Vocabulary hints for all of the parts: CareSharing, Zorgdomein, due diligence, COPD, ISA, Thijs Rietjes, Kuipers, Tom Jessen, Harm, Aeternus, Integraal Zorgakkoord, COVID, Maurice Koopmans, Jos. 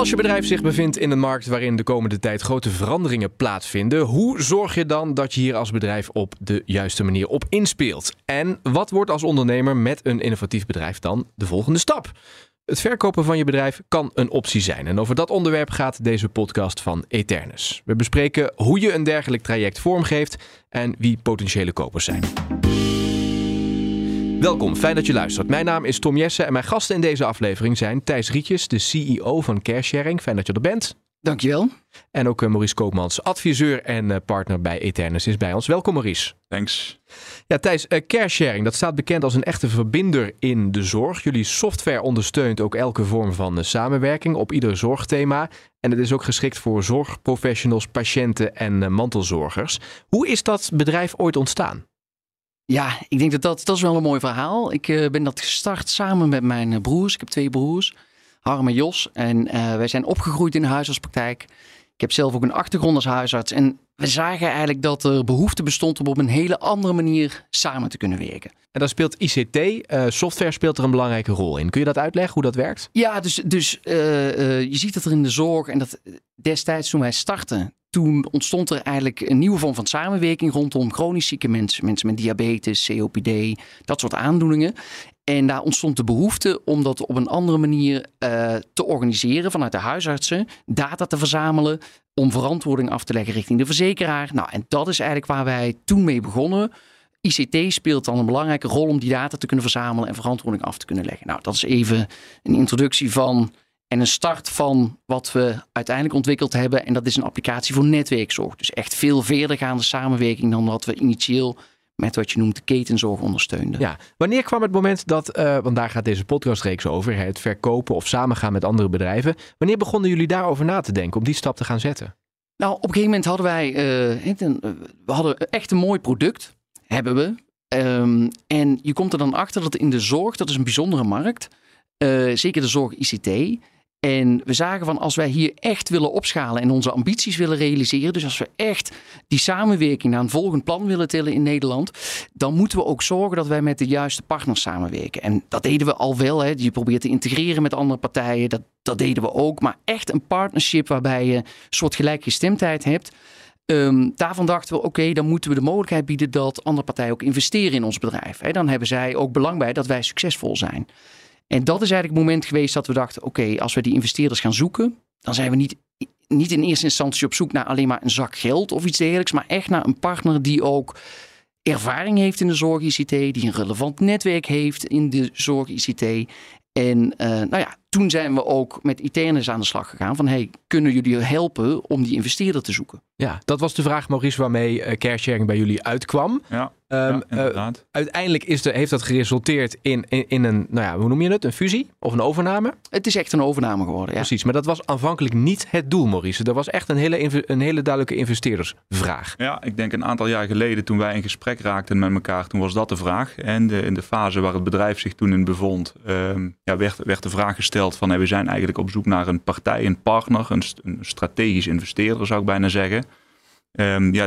Als je bedrijf zich bevindt in een markt waarin de komende tijd grote veranderingen plaatsvinden, hoe zorg je dan dat je hier als bedrijf op de juiste manier op inspeelt? En wat wordt als ondernemer met een innovatief bedrijf dan de volgende stap? Het verkopen van je bedrijf kan een optie zijn. En over dat onderwerp gaat deze podcast van Aeternus. We bespreken hoe je een dergelijk traject vormgeeft en wie potentiële kopers zijn. Welkom, fijn dat je luistert. Mijn naam is Tom Jessen en mijn gasten in deze aflevering zijn Thijs Rietjes, de CEO van CareSharing. Fijn dat je er bent. Dankjewel. En ook Maurice Koopmans, adviseur en partner bij Aeternus, is bij ons. Welkom Maurice. Thanks. Ja, Thijs, CareSharing, dat staat bekend als een echte verbinder in de zorg. Jullie software ondersteunt ook elke vorm van samenwerking op ieder zorgthema. En het is ook geschikt voor zorgprofessionals, patiënten en mantelzorgers. Hoe is dat bedrijf ooit ontstaan? Ja, ik denk dat is wel een mooi verhaal. Ik ben dat gestart samen met mijn broers. Ik heb 2 broers, Harm en Jos. En wij zijn opgegroeid in de huisartspraktijk. Ik heb zelf ook een achtergrond als huisarts. En we zagen eigenlijk dat er behoefte bestond om op een hele andere manier samen te kunnen werken. En daar speelt ICT, software speelt er een belangrijke rol in. Kun je dat uitleggen, hoe dat werkt? Ja, je ziet dat er in de zorg en dat destijds toen wij startten, toen ontstond er eigenlijk een nieuwe vorm van samenwerking rondom chronisch zieke mensen. Mensen met diabetes, COPD, dat soort aandoeningen. En daar ontstond de behoefte om dat op een andere manier te organiseren vanuit de huisartsen. Data te verzamelen om verantwoording af te leggen richting de verzekeraar. Nou, en dat is eigenlijk waar wij toen mee begonnen. ICT speelt dan een belangrijke rol om die data te kunnen verzamelen en verantwoording af te kunnen leggen. Nou, dat is even een introductie van en een start van wat we uiteindelijk ontwikkeld hebben. En dat is een applicatie voor netwerkzorg. Dus echt veel verdergaande samenwerking dan wat we initieel met wat je noemt de ketenzorg ondersteunden. Ja. Wanneer kwam het moment dat, want daar gaat deze podcastreeks over, het verkopen of samengaan met andere bedrijven. Wanneer begonnen jullie daarover na te denken om die stap te gaan zetten? Nou, op een gegeven moment hadden wij echt een mooi product. Hebben we. En je komt er dan achter dat in de zorg, dat is een bijzondere markt. Zeker de zorg ICT. En we zagen van als wij hier echt willen opschalen en onze ambities willen realiseren, dus als we echt die samenwerking naar een volgend plan willen tillen in Nederland, dan moeten we ook zorgen dat wij met de juiste partners samenwerken. En dat deden we al wel. Hè. Je probeert te integreren met andere partijen. Dat deden we ook. Maar echt een partnership waarbij je een soort gelijkgestemdheid hebt. Daarvan dachten we, oké, dan moeten we de mogelijkheid bieden dat andere partijen ook investeren in ons bedrijf. Hè. Dan hebben zij ook belang bij dat wij succesvol zijn. En dat is eigenlijk het moment geweest dat we dachten, oké, als we die investeerders gaan zoeken, dan zijn we niet in eerste instantie op zoek naar alleen maar een zak geld of iets dergelijks, maar echt naar een partner die ook ervaring heeft in de zorg-ICT, die een relevant netwerk heeft in de zorg-ICT. En toen zijn we ook met Aeternus aan de slag gegaan van, kunnen jullie helpen om die investeerder te zoeken? Ja, dat was de vraag, Maurice, waarmee CareSharing bij jullie uitkwam. Ja, inderdaad. Uiteindelijk heeft dat geresulteerd in een, hoe noem je het? Een fusie of een overname? Het is echt een overname geworden, ja. Precies, maar dat was aanvankelijk niet het doel, Maurice. Dat was echt een hele duidelijke investeerdersvraag. Ja, ik denk een aantal jaar geleden toen wij in gesprek raakten met elkaar, toen was dat de vraag. En in de fase waar het bedrijf zich toen in bevond, werd de vraag gesteld van we zijn eigenlijk op zoek naar een partij, een partner, een strategisch investeerder zou ik bijna zeggen.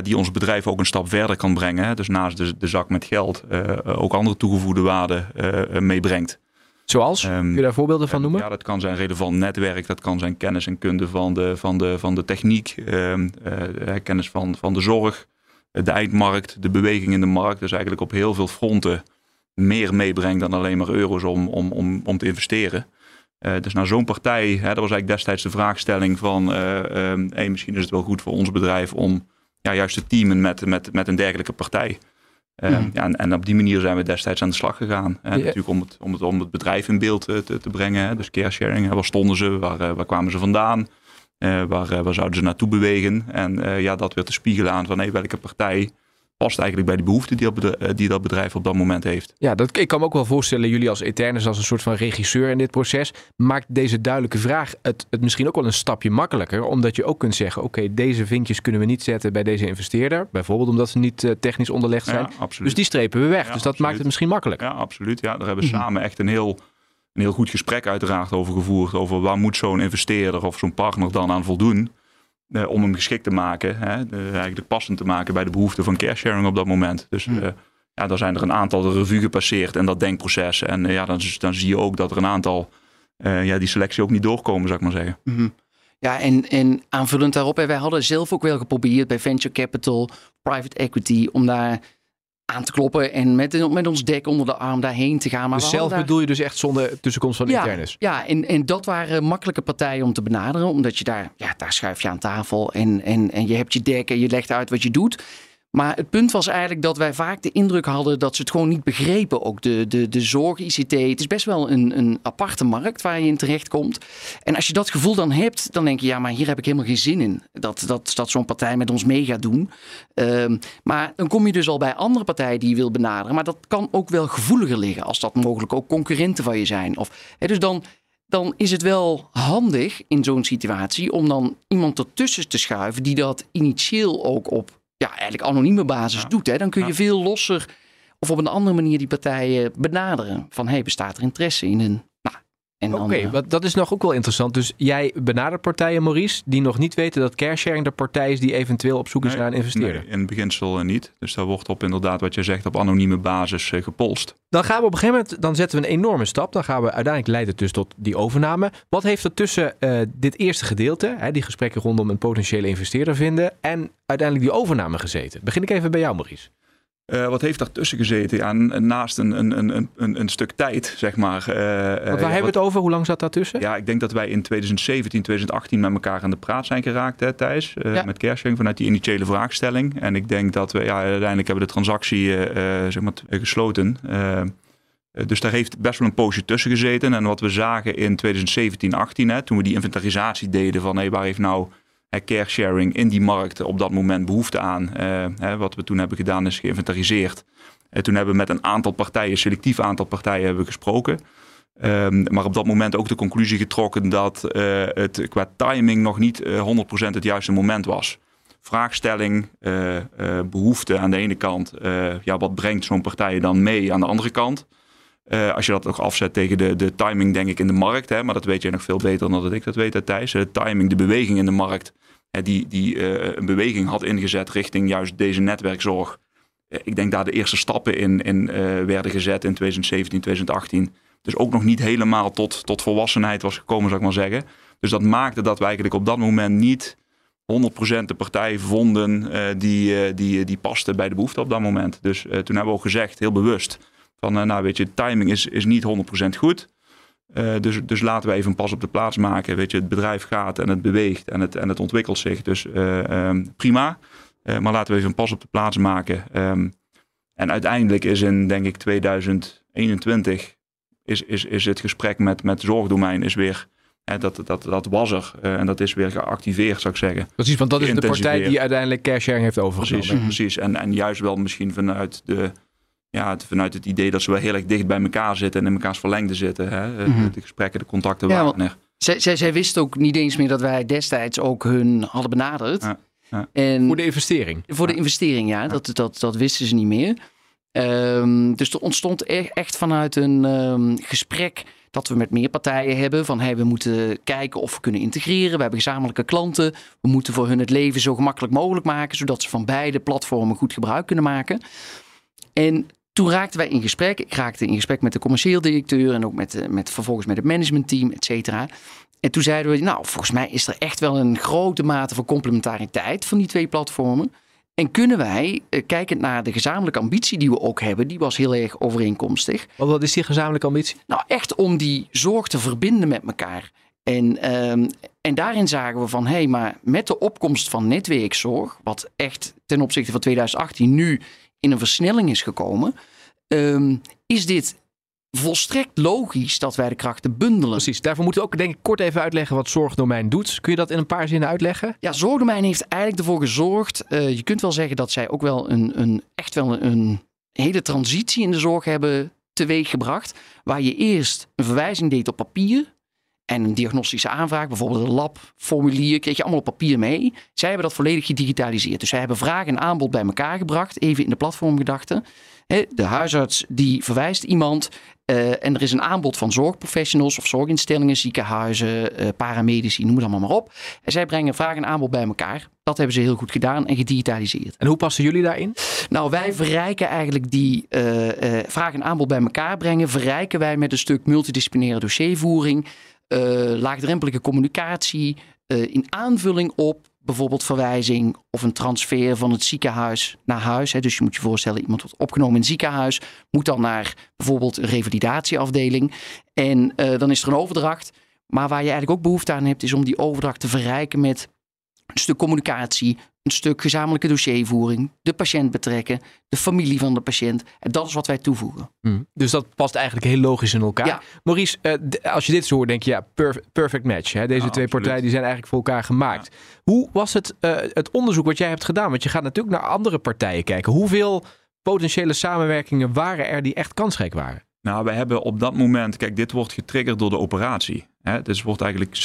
Die ons bedrijf ook een stap verder kan brengen. Hè? Dus naast de zak met geld ook andere toegevoegde waarden meebrengt. Zoals? Kun je daar voorbeelden van noemen? Ja, dat kan zijn relevant netwerk. Dat kan zijn kennis en kunde van de techniek. Kennis van de zorg. De eindmarkt. De beweging in de markt. Dus eigenlijk op heel veel fronten meer meebrengt dan alleen maar euro's om te investeren. Dus naar zo'n partij, dat was eigenlijk destijds de vraagstelling van misschien is het wel goed voor ons bedrijf om juist te teamen met een dergelijke partij. En op die manier zijn we destijds aan de slag gegaan. Natuurlijk om het bedrijf in beeld te brengen. Dus CareSharing, waar stonden ze, waar kwamen ze vandaan, waar zouden ze naartoe bewegen. En dat weer te spiegelen aan van welke partij past eigenlijk bij de behoeften die dat bedrijf op dat moment heeft. Ja, ik kan me ook wel voorstellen, jullie als Aeternus als een soort van regisseur in dit proces, maakt deze duidelijke vraag het misschien ook wel een stapje makkelijker, omdat je ook kunt zeggen, oké, deze vinkjes kunnen we niet zetten bij deze investeerder, bijvoorbeeld omdat ze niet technisch onderlegd zijn. Ja, dus die strepen we weg. Ja, dus dat maakt het misschien makkelijker. Ja, absoluut. Ja, daar hebben we samen echt een heel goed gesprek uiteraard over gevoerd, over waar moet zo'n investeerder of zo'n partner dan aan voldoen. Om hem geschikt te maken, eigenlijk passend te maken bij de behoeften van CareSharing op dat moment. Dus daar zijn er een aantal de revue gepasseerd en dat denkproces. En dan zie je ook dat er een aantal die selectie ook niet doorkomen, zou ik maar zeggen. Mm-hmm. Ja, en aanvullend daarop, en wij hadden zelf ook wel geprobeerd bij venture capital, private equity, om daar aan te kloppen en met ons dek onder de arm daarheen te gaan. Maar dus zelf bedoel je dus echt zonder tussenkomst van Aeternus? Ja, en dat waren makkelijke partijen om te benaderen, omdat je daar schuif je aan tafel en je hebt je dek en je legt uit wat je doet. Maar het punt was eigenlijk dat wij vaak de indruk hadden dat ze het gewoon niet begrepen. Ook de zorg, ICT, het is best wel een aparte markt waar je in terecht komt. En als je dat gevoel dan hebt, dan denk je, ja, maar hier heb ik helemaal geen zin in. Dat zo'n partij met ons mee gaat doen. Maar dan kom je dus al bij andere partijen die je wil benaderen. Maar dat kan ook wel gevoeliger liggen als dat mogelijk ook concurrenten van je zijn. Dus dan is het wel handig in zo'n situatie om dan iemand ertussen te schuiven die dat initieel ook op... eigenlijk anonieme basis doet. Hè? Dan kun je veel losser of op een andere manier die partijen benaderen. Van, hey, bestaat er interesse in een... Oké, dat is nog ook wel interessant. Dus jij benadert partijen, Maurice, die nog niet weten dat CareSharing de partij is die eventueel op zoek is naar een investeerder. Nee, in het beginsel niet. Dus daar wordt op inderdaad wat je zegt op anonieme basis gepolst. Dan gaan we op een gegeven moment, dan zetten we een enorme stap. Dan gaan we uiteindelijk leiden dus tot die overname. Wat heeft er tussen dit eerste gedeelte, die gesprekken rondom een potentiële investeerder vinden, en uiteindelijk die overname gezeten? Begin ik even bij jou, Maurice. Wat heeft daartussen gezeten? Ja, naast een stuk tijd, zeg maar. Waar hebben we het over? Hoe lang zat daartussen? Ja, ik denk dat wij in 2017, 2018 met elkaar aan de praat zijn geraakt, hè, Thijs. Met CareSharing vanuit die initiële vraagstelling. En ik denk dat we uiteindelijk hebben de transactie gesloten. Dus daar heeft best wel een poosje tussen gezeten. En wat we zagen in 2017, 2018, toen we die inventarisatie deden van waar heeft nou... CareSharing in die markt op dat moment behoefte aan. Wat we toen hebben gedaan is geïnventariseerd. Toen hebben we met een aantal partijen, selectief aantal partijen, hebben we gesproken. Maar op dat moment ook de conclusie getrokken dat het qua timing nog niet 100% het juiste moment was. Vraagstelling, behoefte aan de ene kant. Wat brengt zo'n partij dan mee aan de andere kant? Als je dat ook afzet tegen de timing, denk ik, in de markt. Maar dat weet jij nog veel beter dan dat ik dat weet, Thijs. De timing, de beweging in de markt. Die een beweging had ingezet richting juist deze netwerkzorg. Ik denk daar de eerste stappen in werden gezet in 2017, 2018. Dus ook nog niet helemaal tot volwassenheid was gekomen, zou ik maar zeggen. Dus dat maakte dat we eigenlijk op dat moment niet 100% de partij vonden die paste bij de behoefte op dat moment. Dus toen hebben we ook gezegd, heel bewust... timing is niet 100% goed. Dus laten we even een pas op de plaats maken. Het bedrijf gaat en het beweegt en het ontwikkelt zich. Dus prima. Maar laten we even een pas op de plaats maken. En uiteindelijk is in, denk ik, 2021... is het gesprek met Zorgdomein is weer... Dat was er. En dat is weer geactiveerd, zou ik zeggen. Precies, want dat is de partij die uiteindelijk CareSharing heeft overgenomen. Precies. En juist wel misschien vanuit de... vanuit het idee dat ze wel heel erg dicht bij elkaar zitten en in elkaars verlengde zitten. De gesprekken, de contacten waren er. Zij wisten ook niet eens meer dat wij destijds ook hun hadden benaderd. En voor de investering. Voor de investering, Dat wisten ze niet meer. Dus er ontstond echt vanuit een gesprek dat we met meer partijen hebben. Van we moeten kijken of we kunnen integreren. We hebben gezamenlijke klanten. We moeten voor hun het leven zo gemakkelijk mogelijk maken. Zodat ze van beide platformen goed gebruik kunnen maken. En toen raakten wij in gesprek. Ik raakte in gesprek met de commercieel directeur en ook vervolgens met het managementteam, et cetera. En toen zeiden we, volgens mij is er echt wel een grote mate van complementariteit van die twee platformen. En kunnen wij, kijkend naar de gezamenlijke ambitie die we ook hebben, die was heel erg overeenkomstig. Wat is die gezamenlijke ambitie? Echt om die zorg te verbinden met elkaar. En daarin zagen we van, maar met de opkomst van netwerkzorg, wat echt ten opzichte van 2018 nu in een versnelling is gekomen, is dit volstrekt logisch dat wij de krachten bundelen. Precies, daarvoor moeten we ook, denk ik, kort even uitleggen wat Zorgdomein doet. Kun je dat in een paar zinnen uitleggen? Ja, Zorgdomein heeft eigenlijk ervoor gezorgd, je kunt wel zeggen dat zij ook wel een hele transitie in de zorg hebben teweeggebracht, waar je eerst een verwijzing deed op papier en een diagnostische aanvraag, bijvoorbeeld een labformulier, kreeg je allemaal op papier mee. Zij hebben dat volledig gedigitaliseerd. Dus zij hebben vraag en aanbod bij elkaar gebracht, even in de platformgedachte. De huisarts die verwijst iemand en er is een aanbod van zorgprofessionals of zorginstellingen, ziekenhuizen, paramedici, noem het allemaal maar op. En zij brengen vraag en aanbod bij elkaar. Dat hebben ze heel goed gedaan en gedigitaliseerd. En hoe passen jullie daarin? Wij verrijken eigenlijk die vraag en aanbod bij elkaar brengen, verrijken wij met een stuk multidisciplinaire dossiervoering. Laagdrempelige communicatie, in aanvulling op bijvoorbeeld verwijzing of een transfer van het ziekenhuis naar huis. Hè. Dus je moet je voorstellen, iemand wordt opgenomen in het ziekenhuis, moet dan naar bijvoorbeeld een revalidatieafdeling. En dan is er een overdracht. Maar waar je eigenlijk ook behoefte aan hebt, is om die overdracht te verrijken met een stuk communicatie, een stuk gezamenlijke dossiervoering, de patiënt betrekken, de familie van de patiënt. En dat is wat wij toevoegen. Dus dat past eigenlijk heel logisch in elkaar. Ja. Maurice, als je dit zo hoort, denk je, ja, perfect match. Hè? Deze twee partijen die zijn eigenlijk voor elkaar gemaakt. Ja. Hoe was het onderzoek wat jij hebt gedaan? Want je gaat natuurlijk naar andere partijen kijken. Hoeveel potentiële samenwerkingen waren er die echt kansrijk waren? Nou, we hebben op dat moment... Kijk, dit wordt getriggerd door de operatie. Hè? Dus wordt eigenlijk...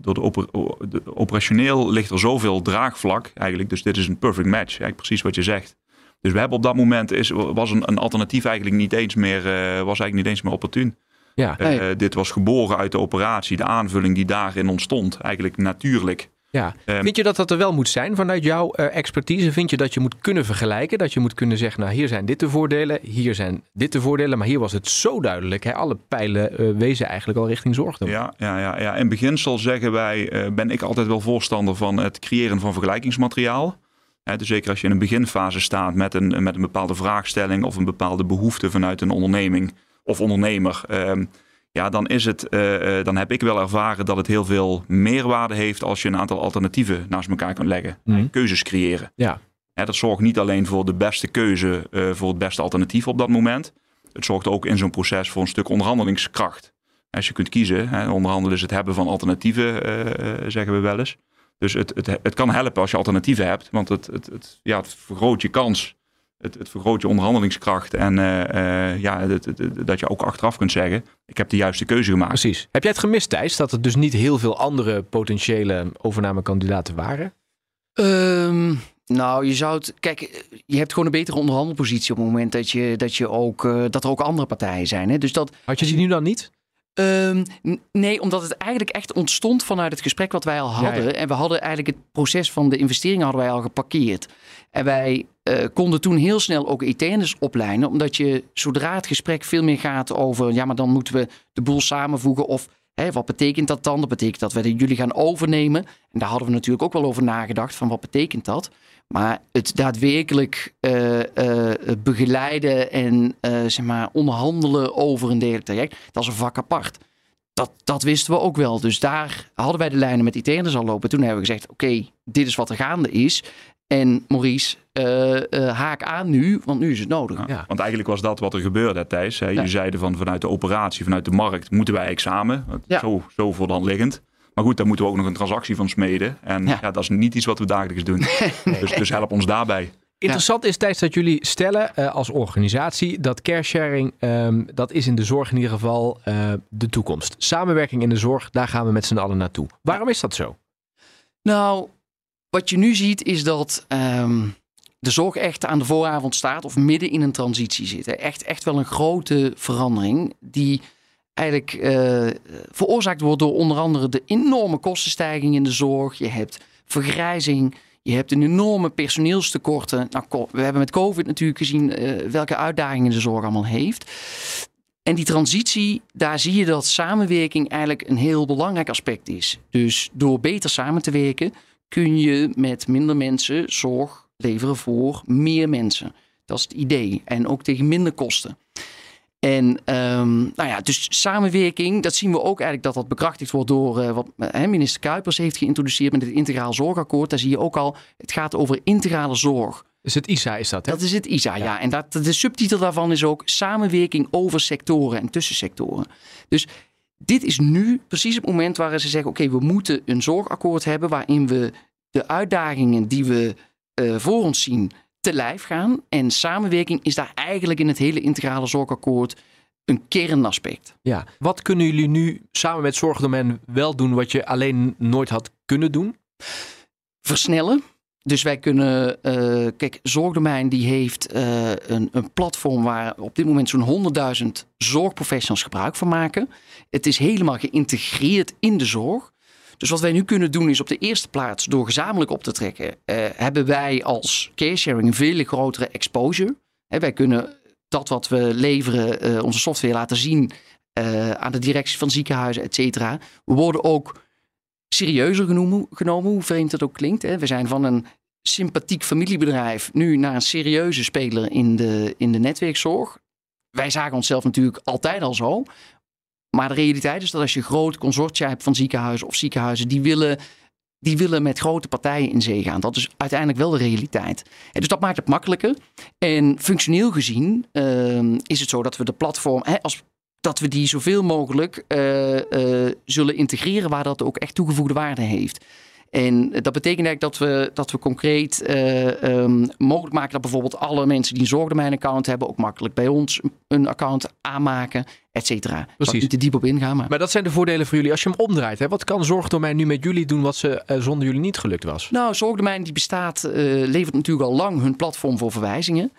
Door de operationeel ligt er zoveel draagvlak eigenlijk. Dus dit is een perfect match. Eigenlijk precies wat je zegt. Dus we hebben op dat moment... was een alternatief eigenlijk niet eens meer... was eigenlijk niet eens meer opportun. Ja. Dit was geboren uit de operatie. De aanvulling die daarin ontstond. Eigenlijk natuurlijk. Ja. Vind je dat dat er wel moet zijn vanuit jouw expertise? Vind je dat je moet kunnen vergelijken? Dat je moet kunnen zeggen, nou hier zijn dit de voordelen, hier zijn dit de voordelen. Maar hier was het zo duidelijk. Hè? Alle pijlen wezen eigenlijk al richting Zorgdomein. Ja. In beginsel zeggen wij, ben ik altijd wel voorstander van het creëren van vergelijkingsmateriaal. Dus zeker als je in een beginfase staat met een bepaalde vraagstelling of een bepaalde behoefte vanuit een onderneming of ondernemer... Dan heb ik wel ervaren dat het heel veel meerwaarde heeft als je een aantal alternatieven naast elkaar kunt leggen. En keuzes creëren. Ja. Dat zorgt niet alleen voor de beste keuze, voor het beste alternatief op dat moment. Het zorgt ook in zo'n proces voor een stuk onderhandelingskracht. Als je kunt kiezen, onderhandelen is het hebben van alternatieven, zeggen we wel eens. Dus het kan helpen als je alternatieven hebt, want het vergroot je kans. Het vergroot je onderhandelingskracht en dat je ook achteraf kunt zeggen, ik heb de juiste keuze gemaakt. Precies. Heb jij het gemist, Thijs, dat er dus niet heel veel andere potentiële overnamekandidaten waren? Nou, je zou het... Kijk, je hebt gewoon een betere onderhandelpositie op het moment dat er ook andere partijen zijn. Hè? Dus dat, had je die nu dan niet? Nee, omdat het eigenlijk echt ontstond vanuit het gesprek wat wij al hadden. Ja. En we hadden eigenlijk het proces van de investeringen hadden wij al geparkeerd. En wij konden toen heel snel ook Aeternus opleiden. Omdat je zodra het gesprek veel meer gaat over... ja, maar dan moeten we de boel samenvoegen. Of wat betekent dat dan? Dat betekent dat we jullie gaan overnemen. En daar hadden we natuurlijk ook wel over nagedacht. Van wat betekent dat? Maar het daadwerkelijk begeleiden en onderhandelen over een dergelijk traject, dat is een vak apart. Dat wisten we ook wel. Dus daar hadden wij de lijnen met Aeternus al lopen. Toen hebben we gezegd, oké, dit is wat er gaande is. En Maurice, haak aan nu, want nu is het nodig. Ja, ja. Want eigenlijk was dat wat er gebeurde, Thijs. Hè? Je zeiden vanuit de operatie, vanuit de markt, moeten wij examen. Ja. Zo voor de hand liggend. Maar goed, daar moeten we ook nog een transactie van smeden. En ja, dat is niet iets wat we dagelijks doen. Nee. Dus help ons daarbij. Interessant is, Thijs, dat jullie stellen als organisatie dat caresharing, dat is in de zorg in ieder geval de toekomst. Samenwerking in de zorg, daar gaan we met z'n allen naartoe. Waarom is dat zo? Nou, wat je nu ziet is dat de zorg echt aan de vooravond staat of midden in een transitie zit. Hè. Echt wel een grote verandering die... eigenlijk veroorzaakt wordt door onder andere de enorme kostenstijging in de zorg. Je hebt vergrijzing, je hebt een enorme personeelstekorten. Nou, we hebben met COVID natuurlijk gezien welke uitdagingen de zorg allemaal heeft. En die transitie, daar zie je dat samenwerking eigenlijk een heel belangrijk aspect is. Dus door beter samen te werken kun je met minder mensen zorg leveren voor meer mensen. Dat is het idee. En ook tegen minder kosten. En dus samenwerking, dat zien we ook eigenlijk dat bekrachtigd wordt door wat minister Kuipers heeft geïntroduceerd met het Integraal Zorgakkoord. Daar zie je ook al, het gaat over integrale zorg. Dus het ISA is dat, hè? Dat is het ISA, ja. En de subtitel daarvan is ook samenwerking over sectoren en tussen sectoren. Dus dit is nu precies het moment waarin ze zeggen, oké, we moeten een zorgakkoord hebben waarin we de uitdagingen die we voor ons zien te lijf gaan. En samenwerking is daar eigenlijk in het hele integrale zorgakkoord een kernaspect. Ja. Wat kunnen jullie nu samen met Zorgdomein wel doen wat je alleen nooit had kunnen doen? Versnellen. Dus wij kunnen... Zorgdomein die heeft een platform waar op dit moment zo'n 100.000 zorgprofessionals gebruik van maken. Het is helemaal geïntegreerd in de zorg. Dus wat wij nu kunnen doen is op de eerste plaats door gezamenlijk op te trekken. Hebben wij als CareSharing een veel grotere exposure. Wij kunnen dat wat we leveren, onze software laten zien aan de directie van ziekenhuizen, et cetera. We worden ook serieuzer genomen, hoe vreemd dat ook klinkt. Hè. We zijn van een sympathiek familiebedrijf nu naar een serieuze speler in de netwerkzorg. Wij zagen onszelf natuurlijk altijd al zo. Maar de realiteit is dat als je groot consortia hebt van ziekenhuizen of ziekenhuizen, die willen met grote partijen in zee gaan. Dat is uiteindelijk wel de realiteit. En dus dat maakt het makkelijker. En functioneel gezien is het zo dat we de platform, dat we die zoveel mogelijk zullen integreren waar dat ook echt toegevoegde waarde heeft. En dat betekent eigenlijk dat we concreet mogelijk maken dat bijvoorbeeld alle mensen die een Zorgdomein-account hebben ook makkelijk bij ons een account aanmaken, et cetera. Precies. Zal ik niet te diep op ingaan. Maar dat zijn de voordelen voor jullie als je hem omdraait. Hè? Wat kan Zorgdomein nu met jullie doen wat ze zonder jullie niet gelukt was? Nou, Zorgdomein die bestaat, levert natuurlijk al lang hun platform voor verwijzingen.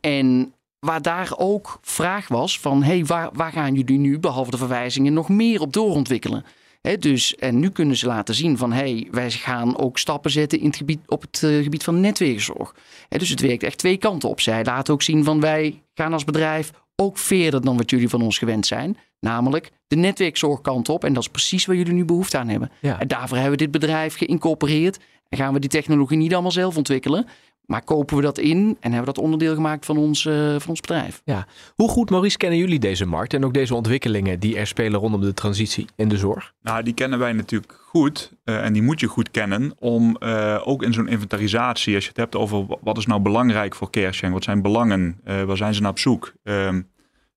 En waar daar ook vraag was van waar gaan jullie nu behalve de verwijzingen nog meer op doorontwikkelen? He, dus, en nu kunnen ze laten zien van wij gaan ook stappen zetten op het gebied van netwerkzorg. Dus het werkt echt twee kanten op. Zij laten ook zien van wij gaan als bedrijf ook verder dan wat jullie van ons gewend zijn. Namelijk de netwerkzorgkant op. En dat is precies waar jullie nu behoefte aan hebben. Ja. En daarvoor hebben we dit bedrijf geïncorporeerd. En gaan we die technologie niet allemaal zelf ontwikkelen. Maar kopen we dat in en hebben we dat onderdeel gemaakt van ons bedrijf. Ja. Hoe goed, Maurice, kennen jullie deze markt en ook deze ontwikkelingen die er spelen rondom de transitie in de zorg? Nou, die kennen wij natuurlijk goed en die moet je goed kennen om ook in zo'n inventarisatie, als je het hebt over wat is nou belangrijk voor CareSharing, wat zijn belangen, waar zijn ze naar op zoek,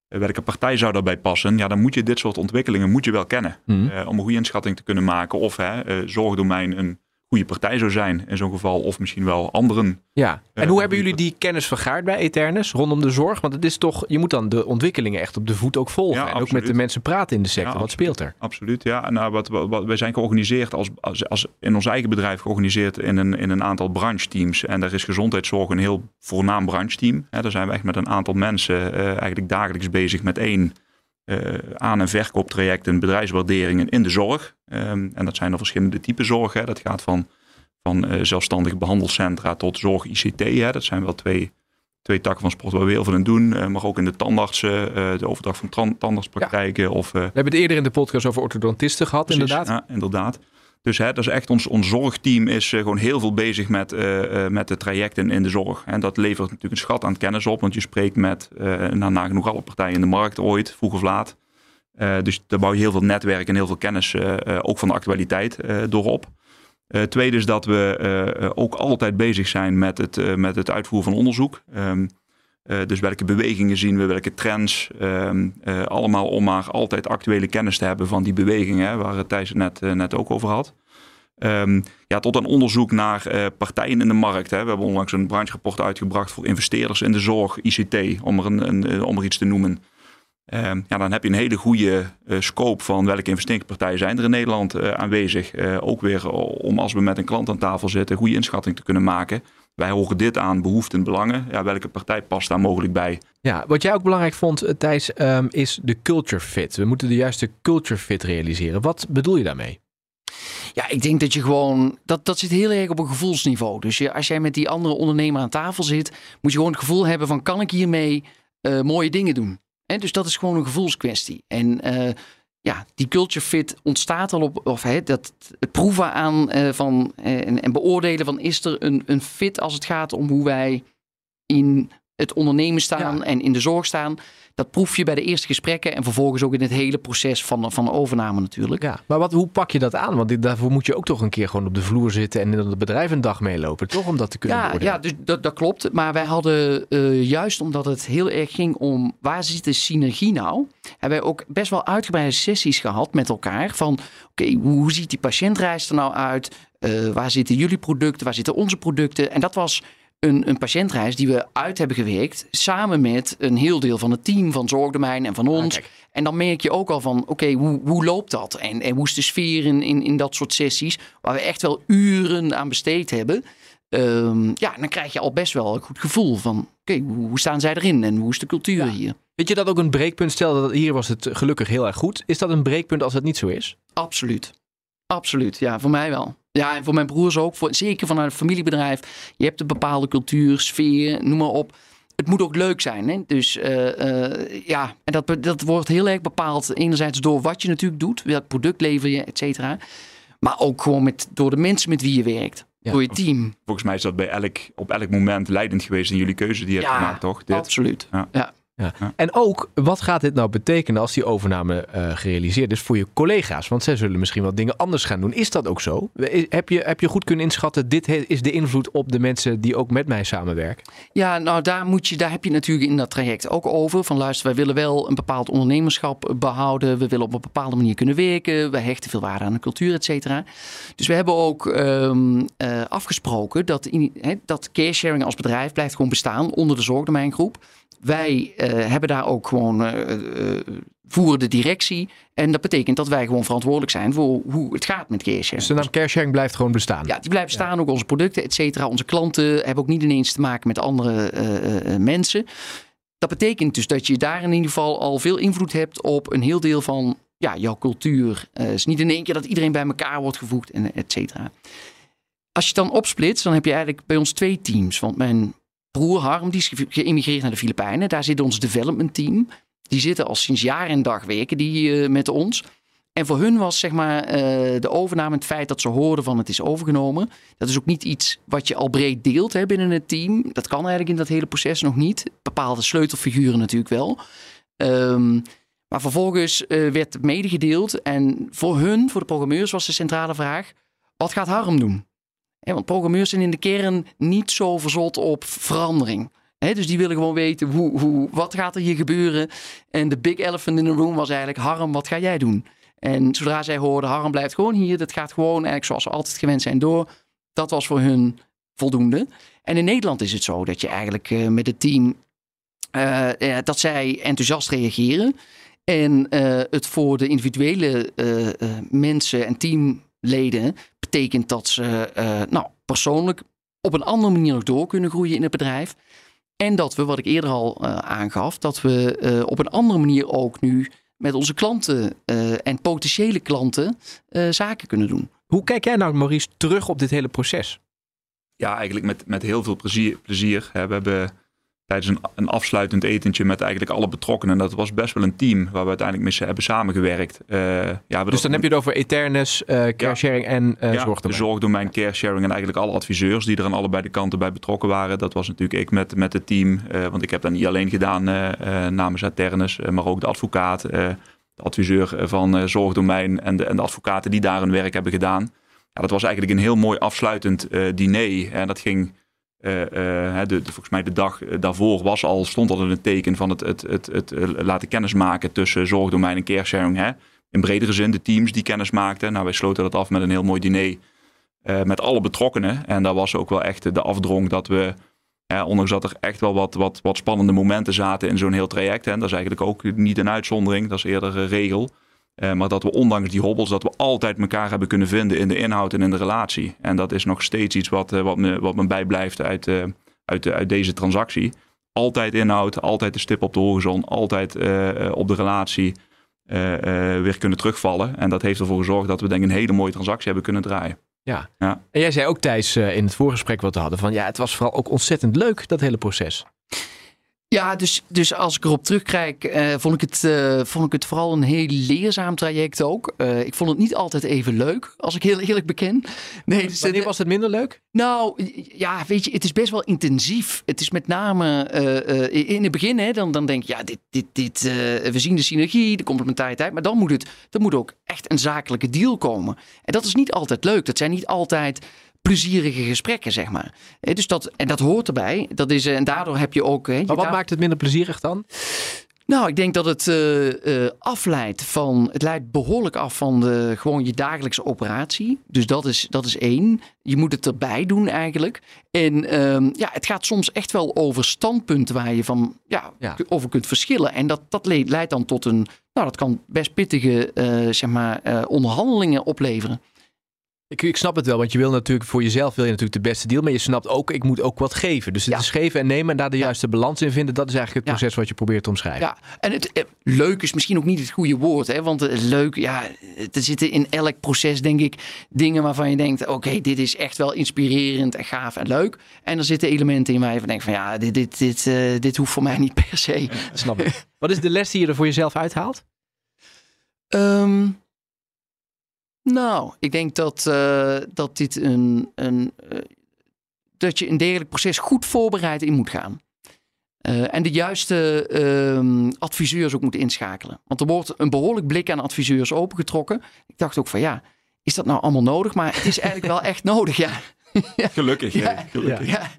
welke partij zou daarbij passen, ja, dan moet je dit soort ontwikkelingen wel kennen om een goede inschatting te kunnen maken of Zorgdomein een goede partij zou zijn in zo'n geval, of misschien wel anderen. Ja, en hoe hebben jullie die kennis vergaard bij Aeternus rondom de zorg? Want het is toch, je moet dan de ontwikkelingen echt op de voet ook volgen. Ja, en ook met de mensen praten in de sector. Ja, wat speelt er? Absoluut, ja. Nou, wij zijn georganiseerd als in ons eigen bedrijf georganiseerd in een aantal brancheteams. En daar is gezondheidszorg een heel voornaam brancheteam. Daar zijn we echt met een aantal mensen eigenlijk dagelijks bezig met één aan- en verkooptrajecten, bedrijfswaarderingen in de zorg. En dat zijn al verschillende typen zorg. Hè. Dat gaat van zelfstandige behandelcentra tot zorg-ICT. Dat zijn wel twee takken van sport waar we heel veel in doen. Maar ook in de tandartsen, de overdracht van tandartspraktijken. Ja. We hebben het eerder in de podcast over orthodontisten gehad, precies, inderdaad. Ja, inderdaad. Dus dat is echt ons zorgteam is gewoon heel veel bezig met de trajecten in de zorg. En dat levert natuurlijk een schat aan kennis op. Want je spreekt met nagenoeg alle partijen in de markt ooit, vroeg of laat. Dus daar bouw je heel veel netwerk en heel veel kennis, ook van de actualiteit, door op. Tweede is dat we ook altijd bezig zijn met het uitvoeren van onderzoek. Dus welke bewegingen zien we, welke trends. Allemaal om maar altijd actuele kennis te hebben van die bewegingen. Hè, waar Thijs het net ook over had. Tot aan onderzoek naar partijen in de markt. Hè. We hebben onlangs een brancherapport uitgebracht voor investeerders in de zorg, ICT, om er iets te noemen. Dan heb je een hele goede scope van welke investeringspartijen zijn er in Nederland aanwezig. Ook weer om als we met een klant aan tafel zitten, goede inschatting te kunnen maken. Wij horen dit aan, behoeften en belangen. Ja, welke partij past daar mogelijk bij? Ja, wat jij ook belangrijk vond, Thijs, is de culture fit. We moeten de juiste culture fit realiseren. Wat bedoel je daarmee? Ja, ik denk dat je gewoon... Dat zit heel erg op een gevoelsniveau. Dus als jij met die andere ondernemer aan tafel zit, moet je gewoon het gevoel hebben van, kan ik hiermee mooie dingen doen? Dus dat is gewoon een gevoelskwestie. En die culture fit ontstaat al op... het proeven aan en beoordelen van, is er een fit als het gaat om hoe wij in het ondernemen staan en in de zorg staan. Dat proef je bij de eerste gesprekken en vervolgens ook in het hele proces van overname natuurlijk. Ja, maar hoe pak je dat aan? Want daarvoor moet je ook toch een keer gewoon op de vloer zitten en in het bedrijf een dag meelopen, toch? Om dat te kunnen beoordelen. Ja, dus dat klopt. Maar wij hadden juist omdat het heel erg ging om waar zit de synergie nou, hebben wij ook best wel uitgebreide sessies gehad met elkaar van hoe ziet die patiëntreis er nou uit? Waar zitten jullie producten? Waar zitten onze producten? En dat was een patiëntreis die we uit hebben gewerkt samen met een heel deel van het team van Zorgdomein en van ons. En dan merk je ook al van, hoe loopt dat? En hoe is de sfeer in dat soort sessies waar we echt wel uren aan besteed hebben? Dan krijg je al best wel een goed gevoel van, hoe staan zij erin en hoe is de cultuur hier? Weet je dat ook een breekpunt, stel dat hier was het gelukkig heel erg goed. Is dat een breekpunt als het niet zo is? Absoluut, ja, voor mij wel. Ja, en voor mijn broers ook. Zeker vanuit een familiebedrijf. Je hebt een bepaalde cultuur, sfeer, noem maar op. Het moet ook leuk zijn. Hè? Dus en dat wordt heel erg bepaald enerzijds door wat je natuurlijk doet. Welk product lever je, et cetera. Maar ook gewoon door de mensen met wie je werkt. Ja. Door je team. Volgens mij is dat bij op elk moment leidend geweest in jullie keuze die je hebt gemaakt, toch? Dit? Absoluut. Ja. Ja. Ja. Ja. En ook, wat gaat dit nou betekenen als die overname gerealiseerd is voor je collega's? Want zij zullen misschien wat dingen anders gaan doen. Is dat ook zo? Heb je goed kunnen inschatten, dit is de invloed op de mensen die ook met mij samenwerken? Ja, nou daar heb je natuurlijk in dat traject ook over. Van luister, wij willen wel een bepaald ondernemerschap behouden. We willen op een bepaalde manier kunnen werken. Wij hechten veel waarde aan de cultuur, et cetera. Dus we hebben ook afgesproken dat CareSharing als bedrijf blijft gewoon bestaan onder de Zorgdomeingroep. Wij hebben daar ook gewoon voeren de directie. En dat betekent dat wij gewoon verantwoordelijk zijn voor hoe het gaat met CareSharing. Dus de naam CareSharing blijft gewoon bestaan? Ja, die blijft bestaan. Ja. Ook onze producten, et cetera. Onze klanten hebben ook niet ineens te maken met andere mensen. Dat betekent dus dat je daar in ieder geval al veel invloed hebt op een heel deel van jouw cultuur. Het is niet in één keer dat iedereen bij elkaar wordt gevoegd, en et cetera. Als je dan opsplitst, dan heb je eigenlijk bij ons twee teams. Want mijn broer Harm, die is geëmigreerd naar de Filipijnen. Daar zit ons development team. Die zitten al sinds jaar en dag werken met ons. En voor hun was de overname, het feit dat ze hoorden van het is overgenomen. Dat is ook niet iets wat je al breed deelt binnen het team. Dat kan eigenlijk in dat hele proces nog niet. Bepaalde sleutelfiguren natuurlijk wel. Maar vervolgens werd het medegedeeld. En voor hun, voor de programmeurs, was de centrale vraag: wat gaat Harm doen? Want programmeurs zijn in de kern niet zo verzot op verandering. Dus die willen gewoon weten, wat gaat er hier gebeuren? En de big elephant in the room was eigenlijk: Harm, wat ga jij doen? En zodra zij hoorden, Harm blijft gewoon hier. Dat gaat gewoon eigenlijk zoals we altijd gewend zijn door. Dat was voor hun voldoende. En in Nederland is het zo dat je eigenlijk met het team, dat zij enthousiast reageren. En het voor de individuele mensen en teamleden betekent dat ze persoonlijk op een andere manier ook door kunnen groeien in het bedrijf. En dat we, wat ik eerder al aangaf, dat we op een andere manier ook nu met onze klanten en potentiële klanten zaken kunnen doen. Hoe kijk jij nou, Maurice, terug op dit hele proces? Ja, eigenlijk met heel veel plezier. We hebben tijdens een afsluitend etentje met eigenlijk alle betrokkenen. Dat was best wel een team waar we uiteindelijk mee hebben samengewerkt. Dus dan heb je het over Aeternus, CareSharing en Zorgdomein. Zorgdomein, CareSharing en eigenlijk alle adviseurs die er aan allebei de kanten bij betrokken waren. Dat was natuurlijk ik met het team. Want ik heb dat niet alleen gedaan namens Aeternus, maar ook de advocaat, de adviseur van Zorgdomein en de advocaten die daar hun werk hebben gedaan. Ja, dat was eigenlijk een heel mooi afsluitend diner. En dat ging... volgens mij de dag daarvoor stond al een teken van het laten kennismaken tussen Zorgdomein en CareSharing. In bredere zin de teams die kennis maakten. Nou, wij sloten dat af met een heel mooi diner met alle betrokkenen. En daar was ook wel echt de afdrong dat we, ondanks dat er echt wel wat spannende momenten zaten in zo'n heel traject. En dat is eigenlijk ook niet een uitzondering, dat is eerder een regel. Maar dat we ondanks die hobbels, dat we altijd elkaar hebben kunnen vinden in de inhoud en in de relatie. En dat is nog steeds iets wat me bijblijft uit deze transactie. Altijd inhoud, altijd de stip op de horizon, altijd op de relatie weer kunnen terugvallen. En dat heeft ervoor gezorgd dat we denk ik een hele mooie transactie hebben kunnen draaien. Ja, ja. En jij zei ook, Thijs, in het voorgesprek wat we hadden, van ja, het was vooral ook ontzettend leuk, dat hele proces. Ja, dus als ik erop terugkijk, vond ik het vooral een heel leerzaam traject ook. Ik vond het niet altijd even leuk, als ik heel eerlijk beken. Nee, dus wanneer was het minder leuk? Nou, ja, weet je, het is best wel intensief. Het is met name in het begin, dan denk je, ja, dit we zien de synergie, de complementariteit. Maar dan moet ook echt een zakelijke deal komen. En dat is niet altijd leuk. Dat zijn niet altijd plezierige gesprekken, zeg maar. Dus dat hoort erbij. Dat is, en daardoor heb je ook... Maar wat maakt het minder plezierig dan? Nou, ik denk dat het het leidt behoorlijk af van gewoon je dagelijkse operatie. Dus dat is één. Je moet het erbij doen eigenlijk. En het gaat soms echt wel over standpunten waar je van over kunt verschillen. En dat leidt dan tot een... Nou, dat kan best pittige onderhandelingen opleveren. Ik snap het wel, want je wil natuurlijk voor jezelf de beste deal. Maar je snapt ook, ik moet ook wat geven. Dus het is geven en nemen en daar de juiste balans in vinden. Dat is eigenlijk het proces wat je probeert te omschrijven. Ja, en leuk is misschien ook niet het goede woord. Want leuk, er zitten in elk proces denk ik dingen waarvan je denkt... Oké, dit is echt wel inspirerend en gaaf en leuk. En er zitten elementen in waar je van denkt van dit hoeft voor mij niet per se. Ja, snap ik. Wat is de les die je er voor jezelf uithaalt? Nou, ik denk dat dit dat je een degelijk proces goed voorbereid in moet gaan. En de juiste adviseurs ook moet inschakelen. Want er wordt een behoorlijk blik aan adviseurs opengetrokken. Ik dacht ook van ja, is dat nou allemaal nodig? Maar het is eigenlijk wel echt nodig, ja. Gelukkig, ja. Hè? Gelukkig. Ja.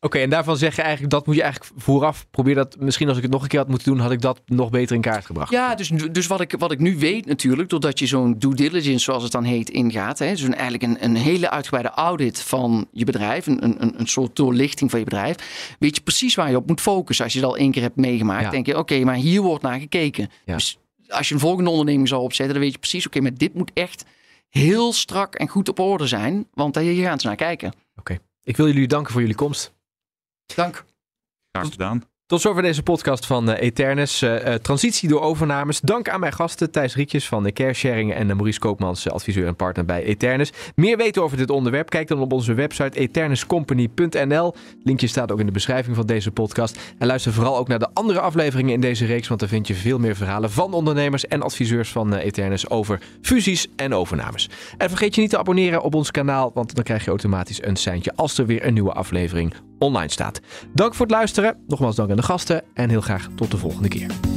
Oké, en daarvan zeg je eigenlijk, dat moet je eigenlijk vooraf probeer dat, misschien als ik het nog een keer had moeten doen, had ik dat nog beter in kaart gebracht. Ja, dus wat ik nu weet natuurlijk, doordat je zo'n due diligence, zoals het dan heet, ingaat. Hè, dus eigenlijk een hele uitgebreide audit van je bedrijf, een soort doorlichting van je bedrijf, weet je precies waar je op moet focussen. Als je het al 1 keer hebt meegemaakt, denk je, oké, maar hier wordt naar gekeken. Ja. Dus als je een volgende onderneming zou opzetten, dan weet je precies, oké, maar dit moet echt heel strak en goed op orde zijn, want hier gaan ze naar kijken. Oké, ik wil jullie danken voor jullie komst. Dank. Graag gedaan. Tot zover deze podcast van Aeternus. Transitie door overnames. Dank aan mijn gasten Thijs Rietjes van CareSharing en Maurice Koopmans, adviseur en partner bij Aeternus. Meer weten over dit onderwerp? Kijk dan op onze website aeternuscompany.nl. Linkje staat ook in de beschrijving van deze podcast. En luister vooral ook naar de andere afleveringen in deze reeks, want daar vind je veel meer verhalen van ondernemers en adviseurs van Aeternus over fusies en overnames. En vergeet je niet te abonneren op ons kanaal, want dan krijg je automatisch een seintje als er weer een nieuwe aflevering online staat. Dank voor het luisteren. Nogmaals dank aan de gasten en heel graag tot de volgende keer.